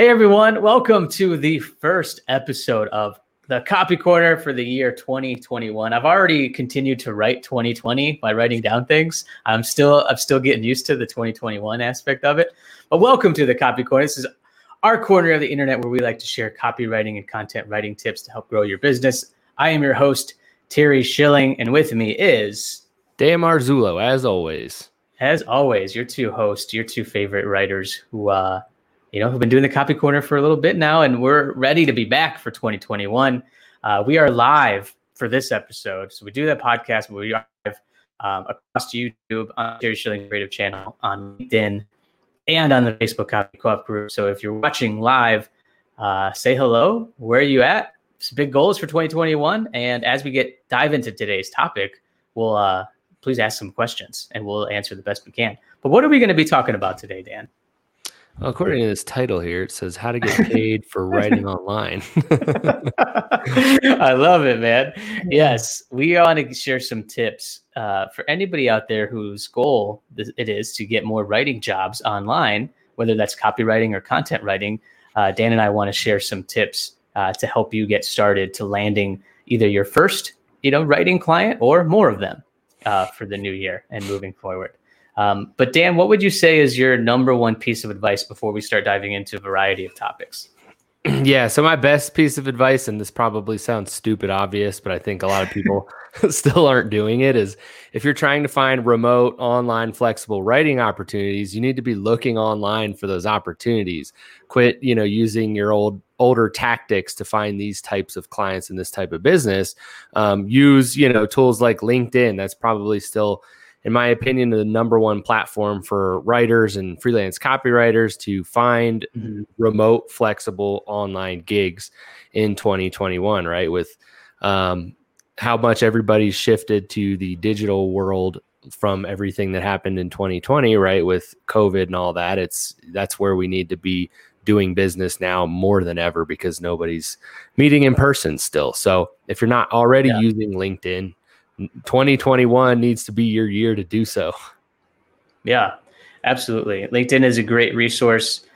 Hey everyone, welcome to the first episode of The Copy Corner for the year 2021. I've already continued to write 2020 by writing down things. I'm still getting used to the 2021 aspect of it. But welcome to The Copy Corner. This is our corner of the internet where we like to share copywriting and content writing tips to help grow your business. I am your host, Terry Schilling, and with me is Dan Marzullo, as always. As always, your two hosts, your two favorite writers who've been doing the Copy Corner for a little bit now, and we're ready to be back for 2021. We are live for this episode. So we do that podcast, but we are live across YouTube on Terry Schilling Creative Channel, on LinkedIn, and on the Facebook Copy Co op group. So if you're watching live, say hello. Where are you at? Some big goals for 2021. And as we dive into today's topic, we'll please ask some questions, and we'll answer the best we can. But what are we going to be talking about today, Dan? Well, according to this title here, it says how to get paid for writing online. I love it, man. Yes, we want to share some tips for anybody out there whose goal it is to get more writing jobs online, whether that's copywriting or content writing. Dan and I want to share some tips to help you get started to landing either your first, writing client or more of them for the new year and moving forward. But Dan, what would you say is your number one piece of advice before we start diving into a variety of topics? Yeah. So my best piece of advice, and this probably sounds stupid obvious, but I think a lot of people still aren't doing it, is if you're trying to find remote, online, flexible writing opportunities, you need to be looking online for those opportunities. Quit, using your older tactics to find these types of clients in this type of business. Use, tools like LinkedIn. That's probably still, in my opinion, the number one platform for writers and freelance copywriters to find remote, flexible online gigs in 2021, right? With how much everybody's shifted to the digital world from everything that happened in 2020, right? With COVID and all that, that's where we need to be doing business now more than ever, because nobody's meeting in person still. So if you're not already using LinkedIn, 2021 needs to be your year to do so. Yeah, absolutely. LinkedIn is a great resource.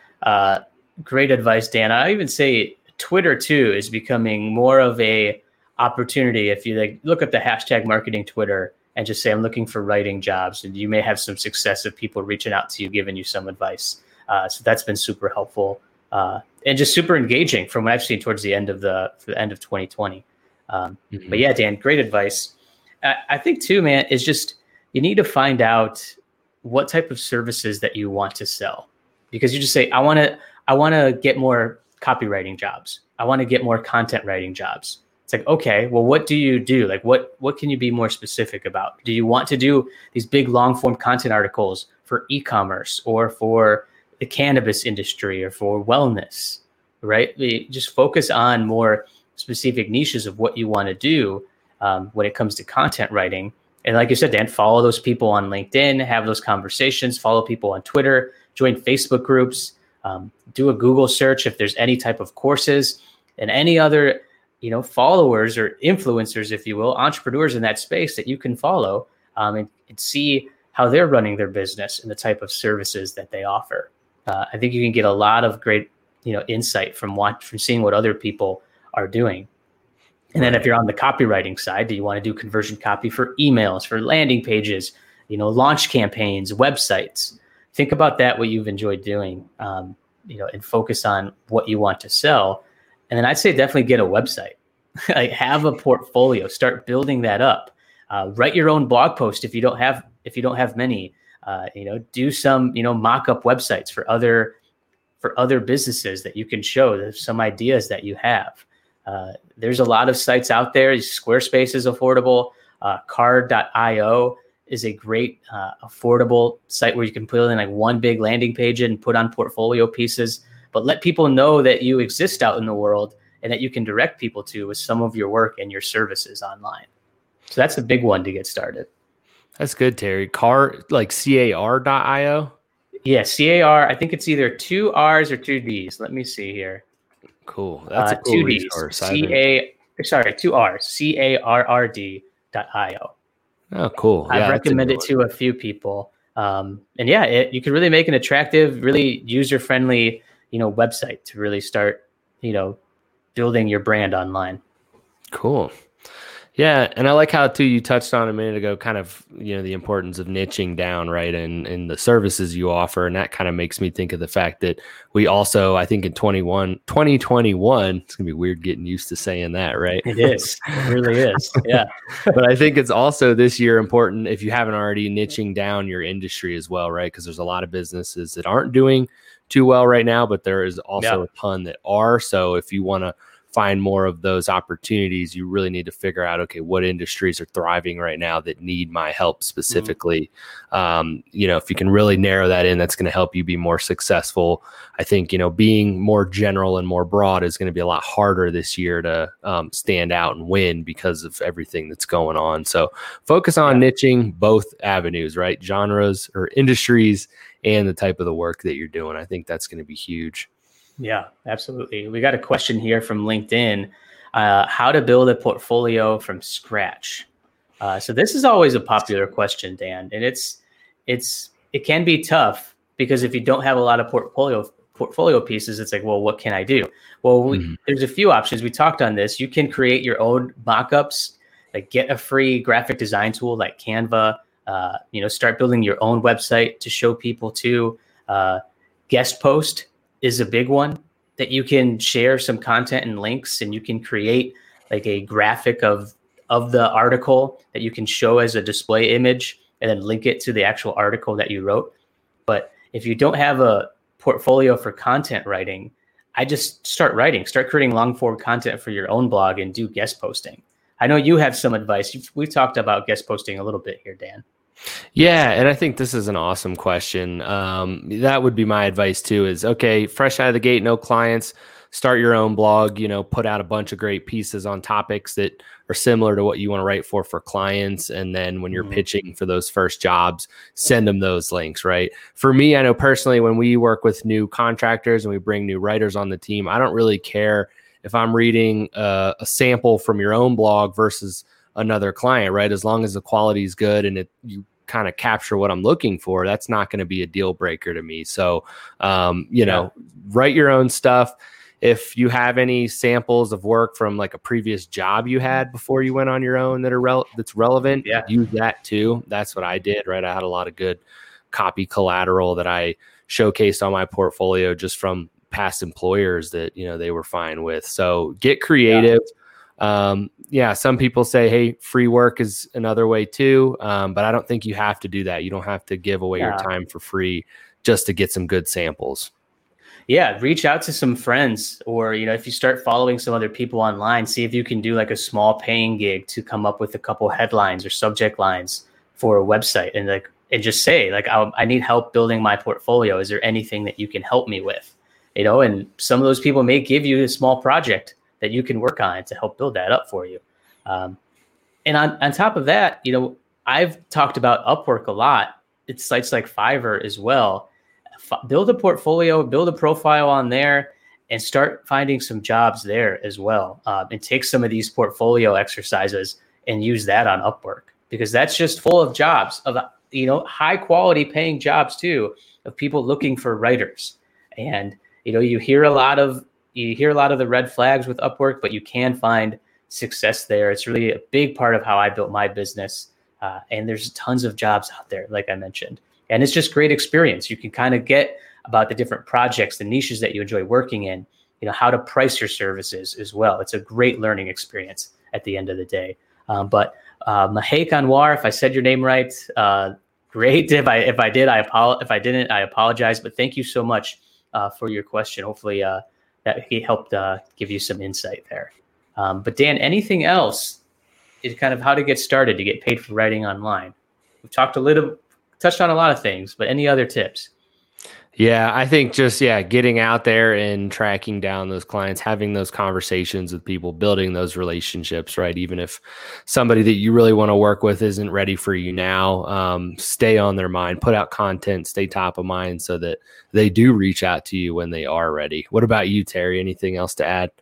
Great advice, Dan. I even say Twitter too is becoming more of a opportunity. If you look up the hashtag marketing Twitter and just say, I'm looking for writing jobs, and you may have some success of people reaching out to you, giving you some advice. So that's been super helpful and just super engaging from what I've seen towards the end of the end of 2020. But yeah, Dan, great advice. I think too, man, is just you need to find out what type of services that you want to sell, because you just say, I want to get more copywriting jobs. I want to get more content writing jobs. It's like, okay, well, what do you do? Like what can you be more specific about? Do you want to do these big long form content articles for e-commerce or for the cannabis industry or for wellness, right? Just focus on more specific niches of what you want to do when it comes to content writing. And like you said, Dan, follow those people on LinkedIn, have those conversations, follow people on Twitter, join Facebook groups, do a Google search if there's any type of courses and any other, followers or influencers, if you will, entrepreneurs in that space that you can follow and see how they're running their business and the type of services that they offer. I think you can get a lot of great, insight from seeing what other people are doing. And then if you're on the copywriting side, do you want to do conversion copy for emails, for landing pages, launch campaigns, websites? Think about that, what you've enjoyed doing, and focus on what you want to sell. And then I'd say definitely get a website. Like have a portfolio, start building that up. Write your own blog post if you don't have many. Do some mock-up websites for other businesses that you can show. There's some ideas that you have. There's a lot of sites out there. Squarespace is affordable. Carrd.io is a great affordable site where you can put in like one big landing page and put on portfolio pieces, but let people know that you exist out in the world and that you can direct people to with some of your work and your services online. So that's a big one to get started. That's good, Terry. Carrd, like C-A-R.io? Yeah, C-A-R. I think it's either two R's or two D's. Let me see here. Cool. That's a cool resource. Two R's. C-A-R-R-D.io. Oh, cool. I've recommended it to a few people. And you can really make an attractive, really user-friendly, website to really start, building your brand online. Cool. Yeah. And I like how too, you touched on a minute ago, kind of, the importance of niching down, right? And the services you offer. And that kind of makes me think of the fact that we also, I think in 2021, it's gonna be weird getting used to saying that, right? It is. It really is. Yeah. But I think it's also this year important, if you haven't already, niching down your industry as well, right? Because there's a lot of businesses that aren't doing too well right now, but there is also a ton that are. So if you want to find more of those opportunities, you really need to figure out, okay, what industries are thriving right now that need my help specifically? Mm-hmm. If you can really narrow that in, that's going to help you be more successful. I think, being more general and more broad is going to be a lot harder this year to stand out and win because of everything that's going on. So focus on niching both avenues, right? Genres or industries and the type of the work that you're doing. I think that's going to be huge. Yeah, absolutely. We got a question here from LinkedIn, how to build a portfolio from scratch. So this is always a popular question, Dan, and it can be tough because if you don't have a lot of portfolio pieces, it's like, well, what can I do? Well, there's a few options. We talked on this. You can create your own mockups, like get a free graphic design tool like Canva, start building your own website to show people to guest post is a big one that you can share some content and links, and you can create like a graphic of the article that you can show as a display image and then link it to the actual article that you wrote. But if you don't have a portfolio for content writing, I just start creating long form content for your own blog and do guest posting. I know you have some advice. We've talked about guest posting a little bit here, Dan. Yeah. And I think this is an awesome question. That would be my advice too, is okay, fresh out of the gate, no clients, start your own blog, put out a bunch of great pieces on topics that are similar to what you want to write for clients. And then when you're pitching for those first jobs, send them those links, right? For me, I know personally, when we work with new contractors and we bring new writers on the team, I don't really care if I'm reading a sample from your own blog versus another client, right? As long as the quality is good and you kind of capture what I'm looking for, that's not going to be a deal breaker to me. So, write your own stuff. If you have any samples of work from like a previous job you had before you went on your own that are that's relevant, use that too. That's what I did, right? I had a lot of good copy collateral that I showcased on my portfolio just from past employers that, they were fine with. So get creative. Yeah. Some people say, hey, free work is another way too. But I don't think you have to do that. You don't have to give away your time for free just to get some good samples. Yeah. Reach out to some friends or, if you start following some other people online, see if you can do like a small paying gig to come up with a couple headlines or subject lines for a website and just say like, I need help building my portfolio. Is there anything that you can help me with? And some of those people may give you a small project that you can work on to help build that up for you. And on top of that, I've talked about Upwork a lot. It's sites like Fiverr as well. Build a portfolio, build a profile on there, and start finding some jobs there as well. And take some of these portfolio exercises and use that on Upwork, because that's just full of jobs, of high quality paying jobs too, of people looking for writers. And you hear a lot of the red flags with Upwork, but you can find success there. It's really a big part of how I built my business. And there's tons of jobs out there, like I mentioned. And it's just great experience. You can kind of get about the different projects, the niches that you enjoy working in, how to price your services as well. It's a great learning experience at the end of the day. But Mahek Anwar, if I said your name right, great. If I didn't, I apologize. But thank you so much for your question. Hopefully, that he helped give you some insight there. But Dan, anything else is kind of how to get started to get paid for writing online? We've touched on a lot of things, but any other tips? Yeah, I think just, getting out there and tracking down those clients, having those conversations with people, building those relationships, right? Even if somebody that you really want to work with isn't ready for you now, stay on their mind, put out content, stay top of mind so that they do reach out to you when they are ready. What about you, Terry? Anything else to add?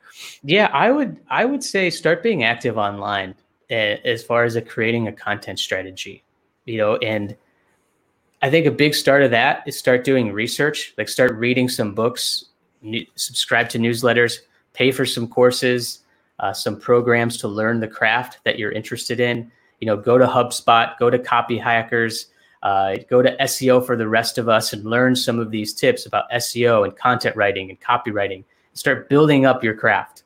Yeah, I would say start being active online as far as creating a content strategy, and I think a big start of that is start doing research, like start reading some books, subscribe to newsletters, pay for some courses, some programs to learn the craft that you're interested in. You know, go to HubSpot, go to Copy Hackers, go to SEO for the rest of us and learn some of these tips about SEO and content writing and copywriting. Start building up your craft.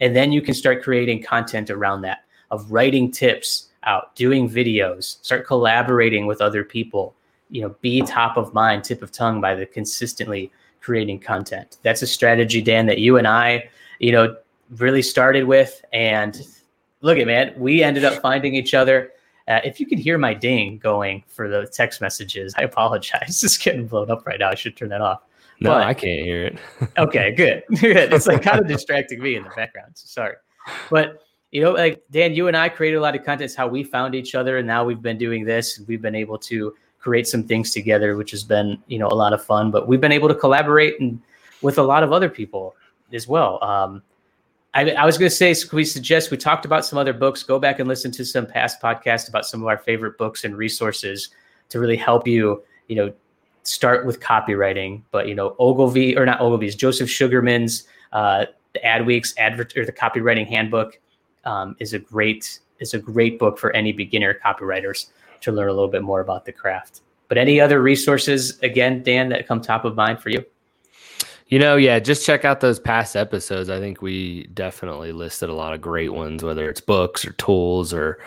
And then you can start creating content around that, of writing tips out, doing videos, start collaborating with other people, you know, be top of mind, tip of tongue by the consistently creating content. That's a strategy, Dan, that you and I, you know, really started with. And look at, man, we ended up finding each other. If you could hear my ding going for the text messages, I apologize. It's getting blown up right now. I should turn that off. No, but I can't hear it. Okay, good. It's like kind of distracting me in the background. So sorry. But, you know, like, Dan, you and I created a lot of content. It's how we found each other. And now we've been doing this. We've been able to create some things together, which has been, you know, a lot of fun. But we've been able to collaborate and with a lot of other people as well. I was going to say, we talked about some other books. Go back and listen to some past podcasts about some of our favorite books and resources to really help you, you know, start with copywriting. But, you know, Joseph Sugarman's the Adweek's the Copywriting Handbook is a great book for any beginner copywriters to learn a little bit more about the craft. But any other resources, again, Dan, that come top of mind for you? You know, yeah, just check out those past episodes. I think we definitely listed a lot of great ones, whether it's books or tools or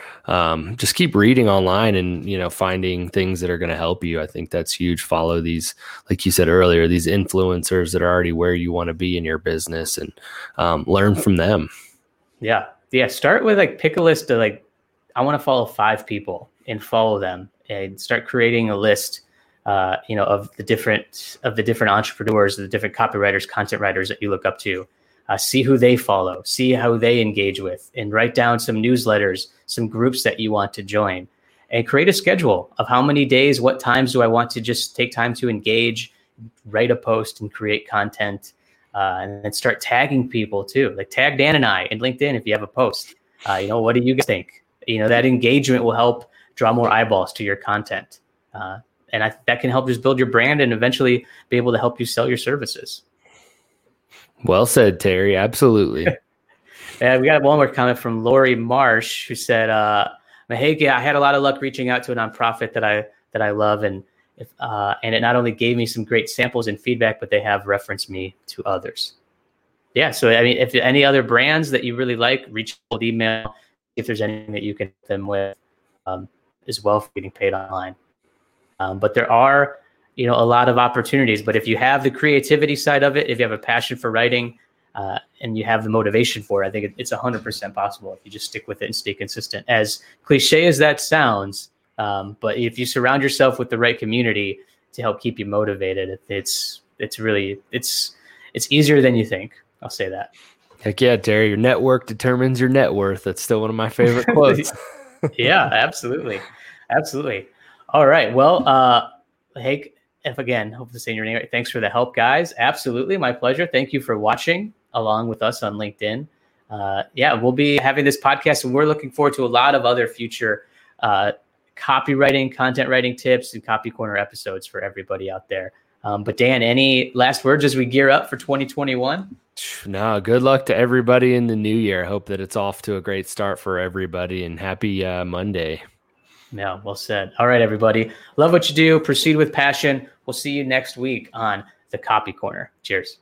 just keep reading online and, you know, finding things that are going to help you. I think that's huge. Follow these, like you said earlier, these influencers that are already where you want to be in your business and learn from them. Yeah. Yeah. Start with pick a list of I want to follow 5 people and follow them and start creating a list of the different entrepreneurs, the different copywriters, content writers that you look up to, see who they follow, see how they engage with, and write down some newsletters, some groups that you want to join, and create a schedule of how many days, what times do I want to just take time to engage, write a post and create content, and then start tagging people too. Like tag Dan and I in LinkedIn if you have a post. What do you guys think? You know, that engagement will help draw more eyeballs to your content. And that can help just build your brand and eventually be able to help you sell your services. Well said, Terry. Absolutely. And we got one more comment from Lori Marsh, who said, "Hey, I had a lot of luck reaching out to a nonprofit that I love, and it not only gave me some great samples and feedback, but they have referenced me to others." Yeah. So I mean, if any other brands that you really like, reach out, email if there's anything that you can help them with as well for getting paid online. But there are, you know, a lot of opportunities. But if you have the creativity side of it, if you have a passion for writing and you have the motivation for it, I think it's 100% possible if you just stick with it and stay consistent. As cliche as that sounds, but if you surround yourself with the right community to help keep you motivated, it's really easier than you think. I'll say that. Heck yeah, Terry! Your network determines your net worth. That's still one of my favorite quotes. Yeah, absolutely, absolutely. All right. Well, Hank, hope to say your name right. Thanks for the help, guys. Absolutely. My pleasure. Thank you for watching along with us on LinkedIn. We'll be having this podcast and we're looking forward to a lot of other future copywriting, content writing tips and Copy Corner episodes for everybody out there. But Dan, any last words as we gear up for 2021? No, good luck to everybody in the new year. Hope that it's off to a great start for everybody and happy Monday. Yeah, well said. All right, everybody. Love what you do. Proceed with passion. We'll see you next week on The Copy Corner. Cheers.